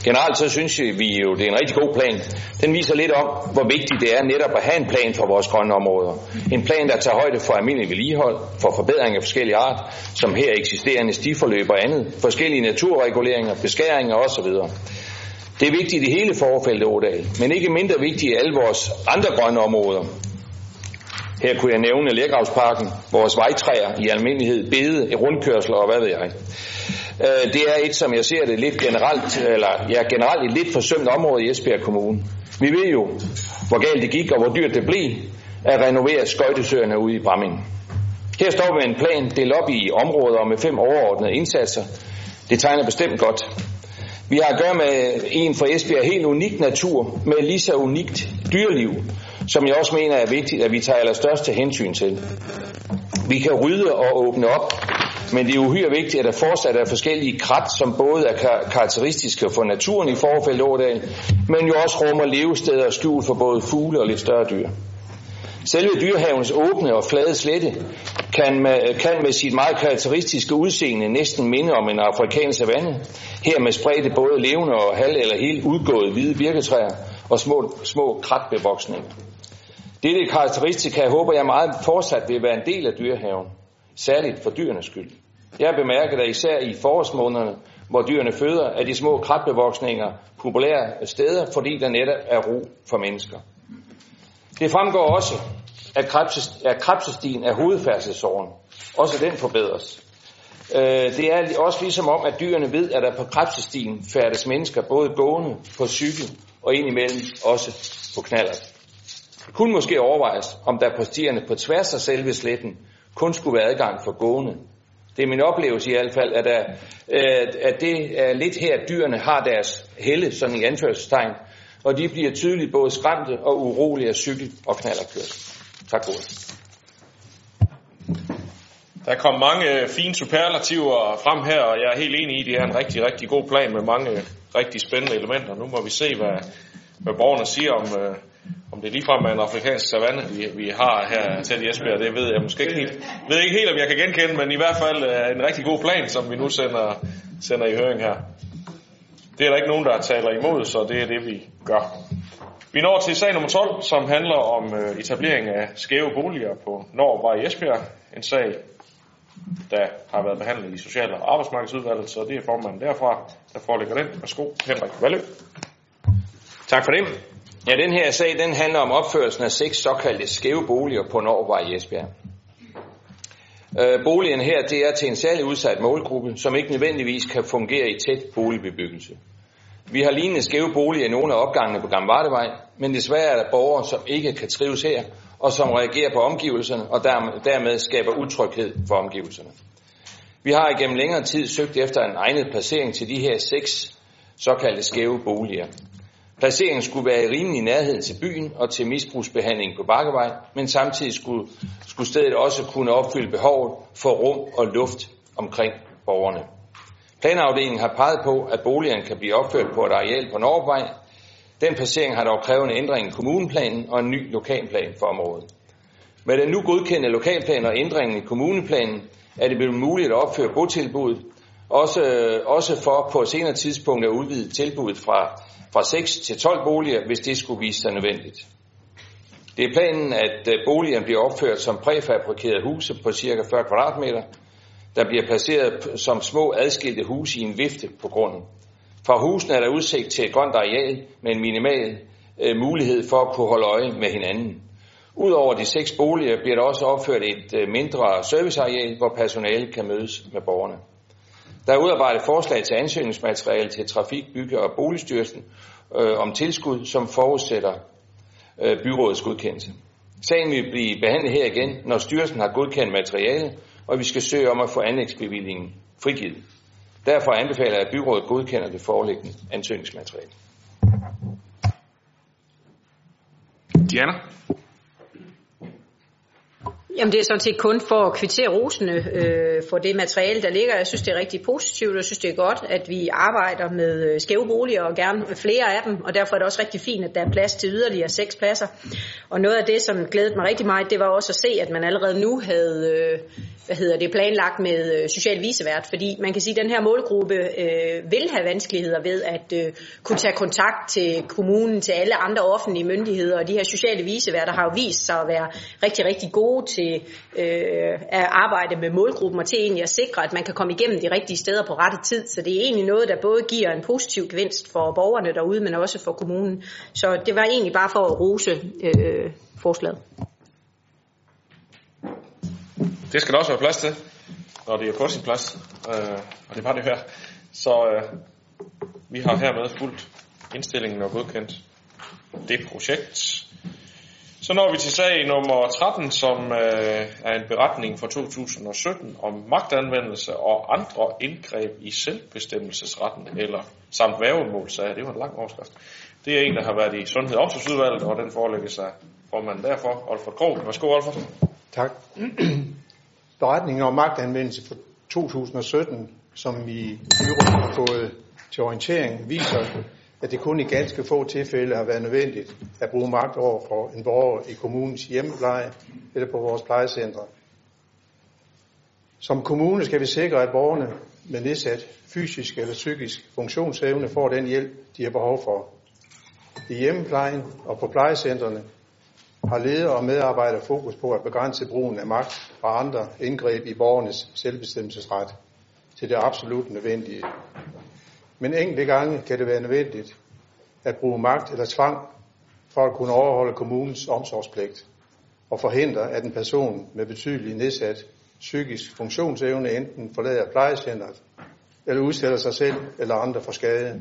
Generelt så synes vi jo, det er en rigtig god plan. Den viser lidt om, hvor vigtigt det er netop at have en plan for vores grønne områder. En plan, der tager højde for almindelig vedligehold, for forbedring af forskellige art, som her eksisterende stiforløb og andet, forskellige naturreguleringer, beskæringer osv. Det er vigtigt i hele Fovrfeld Ådal, men ikke mindre vigtigt i alle vores andre grønne områder. Her kunne jeg nævne Lergravsparken, vores vejtræer i almindelighed, bede, rundkørsler og hvad ved jeg. Det er et, som jeg ser det, lidt generelt, eller ja, generelt et lidt forsømt område i Esbjerg Kommune. Vi ved jo, hvor galt det gik og hvor dyrt det blev at renovere skøjtesøerne ude i Bramming. Her står vi med en plan delt op i områder med fem overordnede indsatser. Det tegner bestemt godt. Vi har at gøre med en for Esbjerg helt unik natur, med lige så unikt dyreliv, som jeg også mener er vigtigt, at vi tager allerstørste hensyn til. Vi kan rydde og åbne op, men det er uhyre vigtigt, at der fortsat er forskellige krat, som både er kar- karakteristiske for naturen i Fovrfeld Ådal, men jo også rummer levesteder og skjul for både fugle og lidt større dyr. Selve dyrehavens åbne og flade slette kan med, kan med sit meget karakteristiske udseende næsten minde om en afrikansk savanne. Her med spredte både levende og halv eller helt udgåede hvide birketræer og små, små kratbevoksninger. Dette karakteristika håber jeg meget fortsat vil være en del af dyrehaven, særligt for dyrenes skyld. Jeg bemærker da især i forårsmånederne, hvor dyrene føder, er de små kratbevoksninger populære steder, fordi der netop er ro for mennesker. Det fremgår også, at krebsestien er hovedfærdselsåren. Også den forbedres. Det er også ligesom om, at dyrene ved, at der på krebsestien færdes mennesker både gående, på cykel og indimellem også på knallert. Kun måske overvejes, om der på stierne på tværs af selve sletten kun skulle være adgang for gående. Det er min oplevelse i hvert fald, at, der, at det er lidt her, at dyrene har deres helle, sådan i anførselstegn, og de bliver tydeligt både skræmte og urolige af cykel- og knallerkørsel. Tak for det. Der kom mange fine superlativer frem her, og jeg er helt enig i, at det er en rigtig, rigtig god plan med mange rigtig spændende elementer. Nu må vi se, hvad, hvad borgerne siger om, øh, om det ligefrem er en afrikansk savanne, vi, vi har her tæt i Esbjerg. Det ved jeg måske ikke helt, ved ikke helt, om jeg kan genkende, men i hvert fald øh, en rigtig god plan, som vi nu sender, sender i høring her. Det er der ikke nogen, der taler imod, så det er det, vi gør. Vi når til sag nummer tolv, som handler om etablering af skæve boliger på Novrupvej i Esbjerg. En sag, der har været behandlet i Social- og Arbejdsmarkedsudvalget, så det er formanden derfra, der forelægger den. Værsgo, Henrik Vøller. Tak for det. Ja, den her sag, den handler om opførelsen af seks såkaldte skæve boliger på Novrupvej i Esbjerg. Øh, boligen her, det er til en særlig udsat målgruppe, som ikke nødvendigvis kan fungere i tæt boligbebyggelse. Vi har lignende skæve boliger i nogle af opgangene på Gamle Vardevej, men desværre er der borgere, som ikke kan trives her, og som reagerer på omgivelserne, og dermed skaber utryghed for omgivelserne. Vi har igennem længere tid søgt efter en egnet placering til de her seks såkaldte skæve boliger. Placeringen skulle være i rimelig nærhed til byen og til misbrugsbehandling på Bakkevej, men samtidig skulle, skulle stedet også kunne opfylde behovet for rum og luft omkring borgerne. Planafdelingen har peget på, at boligerne kan blive opført på et areal på Novrupvej. Den placering har dog krævet en ændring i kommuneplanen og en ny lokalplan for området. Med den nu godkendte lokalplan og ændringen i kommuneplanen er det blevet muligt at opføre botilbuddet, også, også for på et senere tidspunkt at udvide tilbuddet fra, fra seks til tolv boliger, hvis det skulle vise sig nødvendigt. Det er planen, at boligerne bliver opført som præfabrikerede huse på ca. fyrre kvadratmeter, der bliver placeret som små adskilte huse i en vifte på grunden. Fra husene er der udsigt til et grønt areal med en minimal øh, mulighed for at kunne holde øje med hinanden. Udover de seks boliger bliver der også opført et øh, mindre serviceareal, hvor personale kan mødes med borgerne. Der er udarbejdet forslag til ansøgningsmateriale til Trafik, Bygge og Boligstyrelsen øh, om tilskud, som forudsætter øh, byrådets godkendelse. Sagen vil blive behandlet her igen, når styrelsen har godkendt materialet, og vi skal søge om at få anlægsbevillingen frigivet. Derfor anbefaler jeg, at byrådet godkender det foreliggende ansøgningsmateriale. Diana? Jamen det er sådan set kun for at kvittere rosene øh, for det materiale, der ligger. Jeg synes, det er rigtig positivt, og jeg synes, det er godt, at vi arbejder med skæve boliger og gerne flere af dem, og derfor er det også rigtig fint, at der er plads til yderligere seks pladser. Og noget af det, som glædede mig rigtig meget, det var også at se, at man allerede nu havde øh, hvad hedder det, planlagt med social vicevært, fordi man kan sige, at den her målgruppe øh, vil have vanskeligheder ved at øh, kunne tage kontakt til kommunen, til alle andre offentlige myndigheder, og de her sociale viceværter har jo vist sig at være rigtig, rigtig gode til at arbejde med målgruppen og til egentlig at sikre, at man kan komme igennem de rigtige steder på rette tid. Så det er egentlig noget, der både giver en positiv gevinst for borgerne derude, men også for kommunen. Så det var egentlig bare for at rose øh, forslaget. Det skal der også være plads til, når det er på sin plads. Øh, og det var det her. Så øh, vi har hermed fulgt indstillingen og godkendt det projekt. Så når vi til sag nummer tretten, som øh, er en beretning fra to tusind og sytten om magtanvendelse og andre indgreb i selvbestemmelsesretten, eller samt værgemålssager. Det var en lang overskrift. Det er en, der har været i Sundhed- og Omsorgsudvalget, og den forelægges af formanden derfor, Olfert Krogh. Værsgo, Olfert. Tak. Beretningen om magtanvendelse fra to tusind og sytten, som vi byrådet har fået til orientering, viser, at det kun i ganske få tilfælde har været nødvendigt at bruge magt over for en borger i kommunens hjemmepleje eller på vores plejecentre. Som kommune skal vi sikre, at borgerne med nedsat fysisk eller psykisk funktionsevne får den hjælp, de har behov for. I hjemmeplejen og på plejecentrene har ledere og medarbejdere fokus på at begrænse brugen af magt og andre indgreb i borgernes selvbestemmelsesret til det absolut nødvendige. Men enkelte gange kan det være nødvendigt at bruge magt eller tvang for at kunne overholde kommunens omsorgspligt og forhindre, at en person med betydelig nedsat psykisk funktionsevne enten forlader plejecentret eller udsætter sig selv eller andre for skade.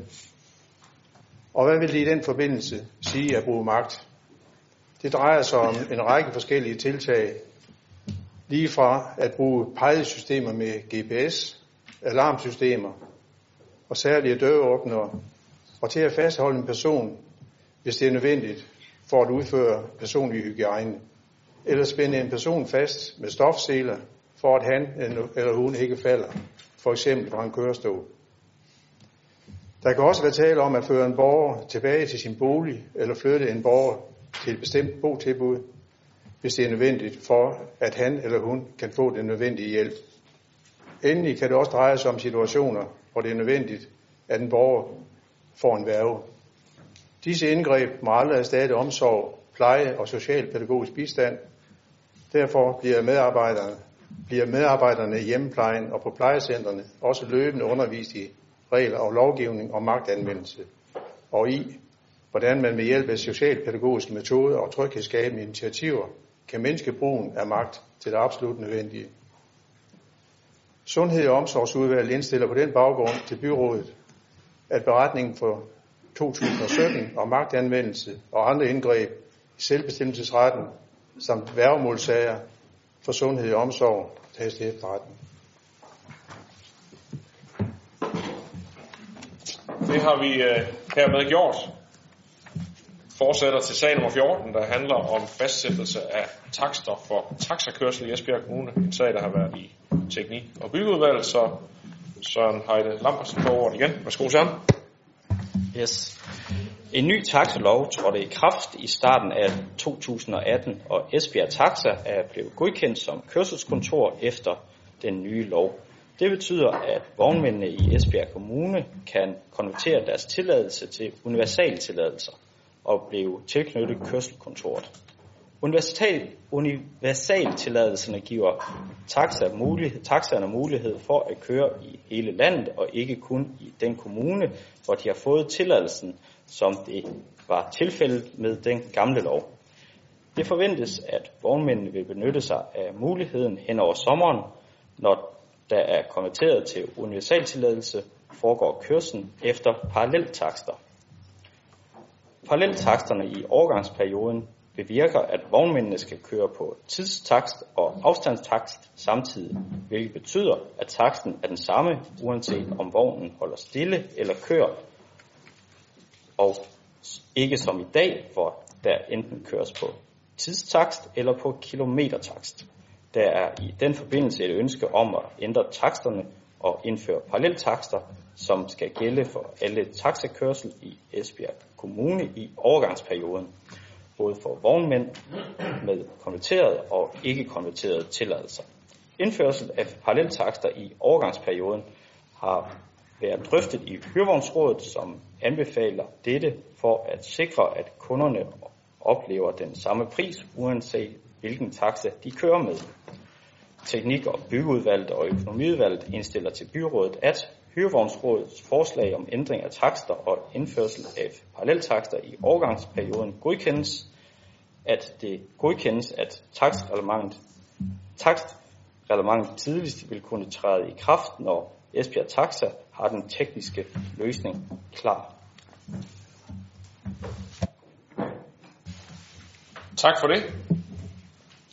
Og hvad vil det i den forbindelse sige at bruge magt? Det drejer sig om en række forskellige tiltag, lige fra at bruge pejlesystemer med G P S, alarmsystemer og særlige døråbnere, og til at fastholde en person, hvis det er nødvendigt for at udføre personlig hygiejne, eller spænde en person fast med stofseler, for at han eller hun ikke falder, for eksempel fra en kørestol. Der kan også være tale om at føre en borger tilbage til sin bolig, eller flytte en borger til et bestemt botilbud, hvis det er nødvendigt for, at han eller hun kan få den nødvendige hjælp. Endelig kan det også dreje sig om situationer, hvor det er nødvendigt, at en borger får en værge. Disse indgreb må aldrig erstatte omsorg, pleje og socialpædagogisk bistand. Derfor bliver medarbejderne, bliver medarbejderne i hjemmeplejen og på plejecentrene også løbende undervist i regler og lovgivning om magtanvendelse, og i, hvordan man med hjælp af socialpædagogiske metoder og tryghedsskabende initiativer kan mindske brugen af magt til det absolut nødvendige. Sundhed- og omsorgsudvalget indstiller på den baggrund til byrådet, at beretningen for to tusind og sytten om magtanvendelse og andre indgreb i selvbestemmelsesretten samt værgemålssager for sundhed og omsorg tages til efterretning. Det har vi hermed gjort. Fortsætter til sag nummer fjorten, der handler om fastsættelse af takster for taxakørsel i Esbjerg Kommune. En sag, der har været i teknik- og byggeudvalget, så Søren Heide Lambertsen får ordet igen. Værsgo, Søren. Yes. En ny taxalov trådte i kraft i starten af to tusind og atten, og Esbjerg Taxa er blevet godkendt som kørselskontor efter den nye lov. Det betyder, at vognmændene i Esbjerg Kommune kan konvertere deres tilladelse til universaltilladelser og blive tilknyttet kørselskontoret. Universaltilladelserne giver taxaerne mulighed, taxaerne mulighed for at køre i hele landet og ikke kun i den kommune, hvor de har fået tilladelsen, som det var tilfældet med den gamle lov. Det forventes, at vognmændene vil benytte sig af muligheden hen over sommeren, når der er konverteret til universaltilladelse, foregår kørslen efter paralleltakster. Paralleltaksterne i overgangsperioden bevirker, at vognmændene skal køre på tidstakst og afstandstakst samtidig, hvilket betyder, at taksten er den samme, uanset om vognen holder stille eller kører, og ikke som i dag, hvor der enten køres på tidstakst eller på kilometertakst. Der er i den forbindelse et ønske om at ændre taksterne og indføre paralleltakster, som skal gælde for alle taxakørsel i Esbjerg Kommune i overgangsperioden, både for vognmænd med konverterede og ikke konverterede tilladelser. Indførsel af paralleltakster i overgangsperioden har været drøftet i Hyrevognsrådet, som anbefaler dette for at sikre, at kunderne oplever den samme pris, uanset hvilken taxa de kører med. Teknik- og byggeudvalget og økonomiudvalget indstiller til byrådet, at Hyrevognsrådets forslag om ændring af takster og indførsel af paralleltakster i overgangsperioden godkendes, at det godkendes, at takstreglementet tidligst vil kunne træde i kraft, når Esbjerg Taxa har den tekniske løsning klar. Tak for det.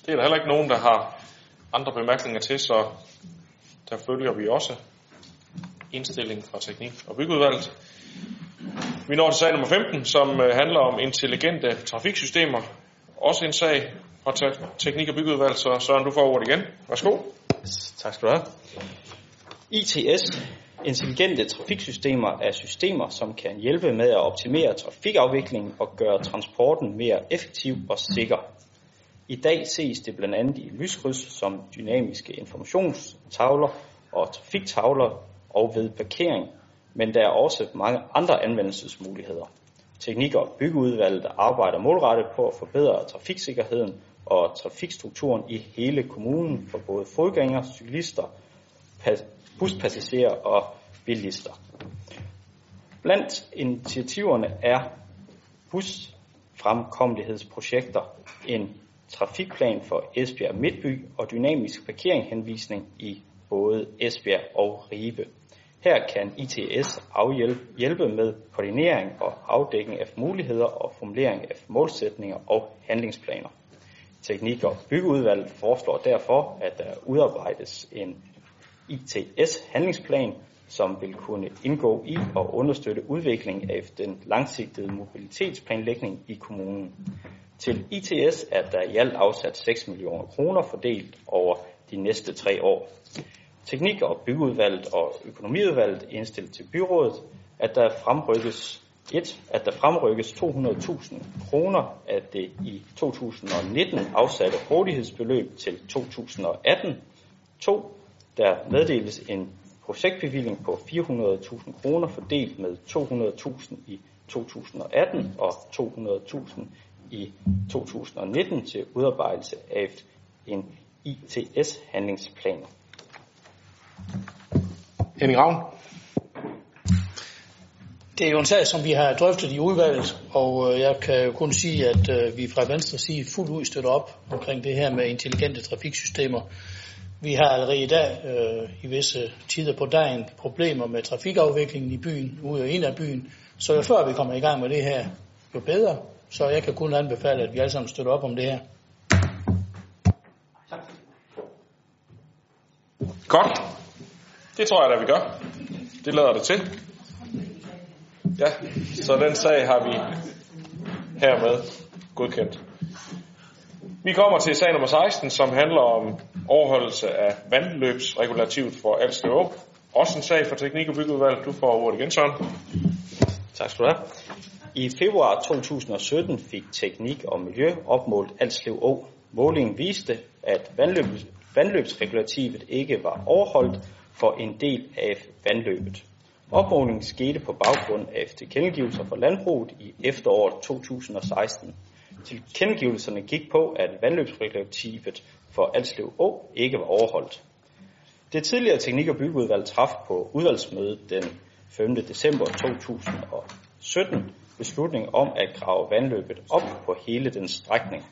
Det er der heller ikke nogen, der har andre bemærkninger til, så der følger vi også indstilling fra teknik- og byggeudvalget. Vi når til sag nummer femten, som handler om intelligente trafiksystemer. Også en sag fra teknik- og byggeudvalget, så Søren, du får ordet igen. Værsgo. Tak skal du have. I T S, intelligente trafiksystemer, er systemer, som kan hjælpe med at optimere trafikafviklingen og gøre transporten mere effektiv og sikker. I dag ses det blandt andet i lyskryds som dynamiske informationstavler og trafiktavler og ved parkering, men der er også mange andre anvendelsesmuligheder. Teknik- og byggeudvalget arbejder målrettet på at forbedre trafiksikkerheden og trafikstrukturen i hele kommunen for både fodgængere, cyklister, buspassagerer og bilister. Blandt initiativerne er busfremkommelighedsprojekter, en trafikplan for Esbjerg Midtby og dynamisk parkeringhenvisning i både Esbjerg og Ribe. Her kan I T S afhjælpe med koordinering og afdækning af muligheder og formulering af målsætninger og handlingsplaner. Teknik- og byggeudvalget foreslår derfor, at der udarbejdes en I T S-handlingsplan, som vil kunne indgå i og understøtte udviklingen af den langsigtede mobilitetsplanlægning i kommunen. Til I T S er der i alt afsat seks millioner kroner fordelt over de næste tre år. Teknik- og byggeudvalget og økonomiudvalget indstillet til byrådet, at der fremrykkes, et, at der fremrykkes to hundrede tusind kroner af det i to tusind og nitten afsatte rådighedsbeløb til to tusind og atten. to. Der meddeles en projektbevilling på fire hundrede tusind kroner fordelt med to hundrede tusind i to tusind og atten og to hundrede tusind i to tusind og nitten til udarbejdelse af en I T S-handlingsplan. Henning Ravn. Det er jo en sag, som vi har drøftet i udvalget, og jeg kan jo kun sige, at vi fra Venstre side fuldt ud støtter op omkring det her med intelligente trafiksystemer. Vi har allerede i dag øh, i visse tider på dagen problemer med trafikafviklingen i byen, ude og ind af byen. Så jo før vi kommer i gang med det her, jo bedre. Så jeg kan kun anbefale, at vi alle sammen støtter op om det her. Tak. Godt. Det tror jeg da, vi gør. Det lader det til. Ja, så den sag har vi hermed godkendt. Vi kommer til sag nummer seksten, som handler om overholdelse af vandløbsregulativet for Alslev Å. Også en sag for Teknik- og Byggeudvalget. Du får ordet igen, Søren. Tak skal du have. I februar to tusind og sytten fik Teknik og Miljø opmålt Alslev Å. Målingen viste, at vandløbs, vandløbsregulativet ikke var overholdt for en del af vandløbet. Opmålingen skete på baggrund af tilkendegivelser fra landbruget i efteråret to tusind og seksten. Tilkendegivelserne gik på, at vandløbsregulativet for Alslev Å ikke var overholdt. Det tidligere Teknik- og Byggeudvalg traf på udvalgsmødet den femte december to tusind og sytten beslutning om at grave vandløbet op på hele den strækning,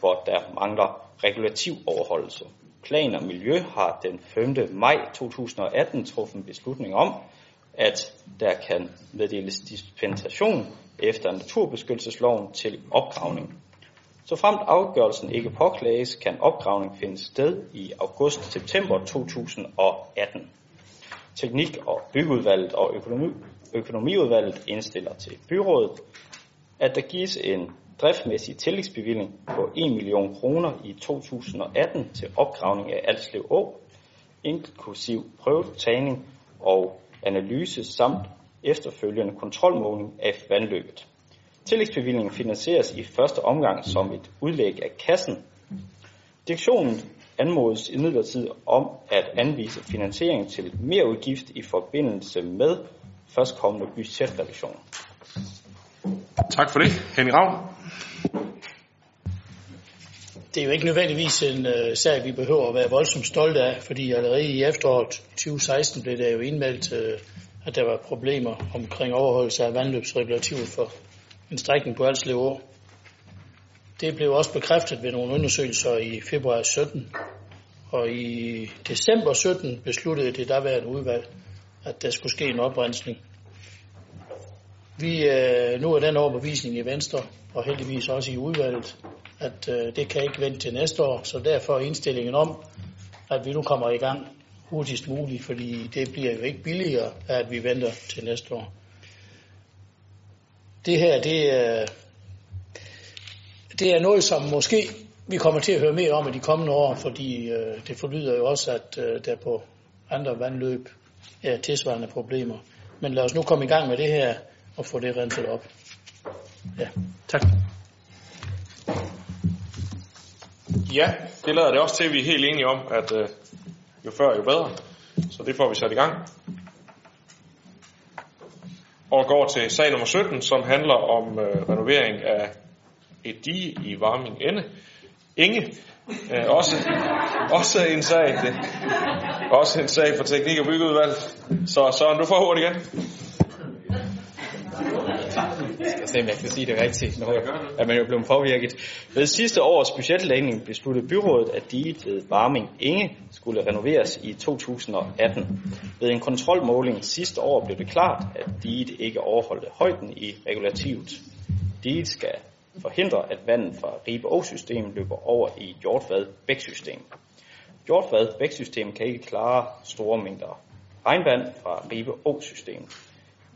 hvor der mangler regulativ overholdelse. Plan og Miljø har den femte maj to tusind og atten truffet en beslutning om, at der kan meddeles dispensation efter naturbeskyttelsesloven til opgravning. Så fremt afgørelsen ikke påklages, kan opgravning finde sted i august-september to tusind og atten. Teknik- og Byggeudvalget og økonomi, Økonomiudvalget indstiller til byrådet, at der gives en driftsmæssig tillægsbevilling på en million kroner i to tusind og atten til opgravning af Alslev Å, inklusiv prøvetagning og analyse samt efterfølgende kontrolmåling af vandløbet. Tillægsbevillingen finansieres i første omgang som et udlæg af kassen. Direktionen anmodes imidlertid om at anvise finansiering til merudgift i forbindelse med førstkommende budgetreduktion. Tak for det. Henning Ravn. Det er jo ikke nødvendigvis en uh, sag, vi behøver at være voldsomt stolte af, fordi allerede i efteråret to tusind og seksten blev der jo indmeldt, uh, at der var problemer omkring overholdelse af vandløbsregulativet for en strækning på Alslev Å. Det blev også bekræftet ved nogle undersøgelser i februar sytten, og i december sytten besluttede det daværende udvalg, at der skulle ske en oprensning. Vi øh, nu er den overbevisning i Venstre, og heldigvis også i udvalget, at øh, det kan ikke vente til næste år, så derfor er indstillingen om, at vi nu kommer i gang hurtigst muligt, fordi det bliver jo ikke billigere, at vi venter til næste år. Det her, det, øh, det er noget, som måske vi kommer til at høre mere om i de kommende år, fordi øh, det forlyder jo også, at øh, der på andre vandløb er tilsvarende problemer. Men lad os nu komme i gang med det her og få det renset op. Ja, tak. Ja, det lader det også til, vi er helt enige om, at øh, jo før, jo bedre. Så det får vi sat i gang. Og går til sag nummer sytten, som handler om øh, renovering af et dige i Varming Ende. Inge. Øh, også, også en sag. Det. Også en sag for Teknik- og Byggeudvalg. Så Søren, du får ordet igen. Jeg skal ikke sige det rigtigt, når at man jo blev påvirket. Ved sidste års budgetlægning besluttede byrådet, at diget ved Bramming Inge skulle renoveres i to tusind og atten. Ved en kontrolmåling sidste år blev det klart, at diget ikke overholdte højden i regulativet. Diget skal forhindre, at vandet fra Ribe Å-systemet løber over i Hjortvad-Bæk-systemet. Hjortvad-Bæk-systemet kan ikke klare store mængder regnvand fra Ribe Å-systemet.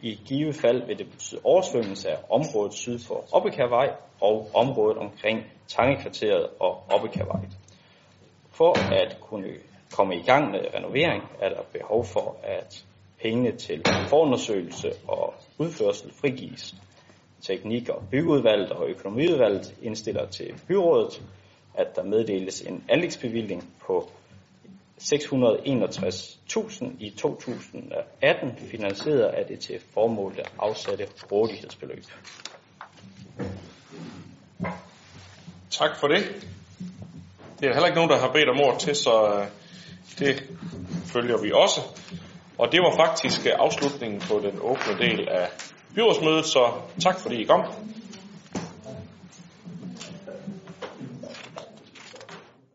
I givet fald vil det betyde oversvømmelse af området syd for Oppekærvej og området omkring Tangekvarteret og Oppekærvej. For at kunne komme i gang med renovering er der behov for, at pengene til forundersøgelse og udførsel frigives. Teknik- og Byggeudvalget og Økonomiudvalget indstiller til byrådet, at der meddeles en anlægsbevilling på seks hundrede og enogtres tusind i to tusind og atten, finansieret af det til formålet afsatte rådighedsbeløb. Tak for det. Det er heller ikke nogen, der har bedt om ord til, så det følger vi også. Og det var faktisk afslutningen på den åbne del af byrådsmødet, så tak fordi I kom.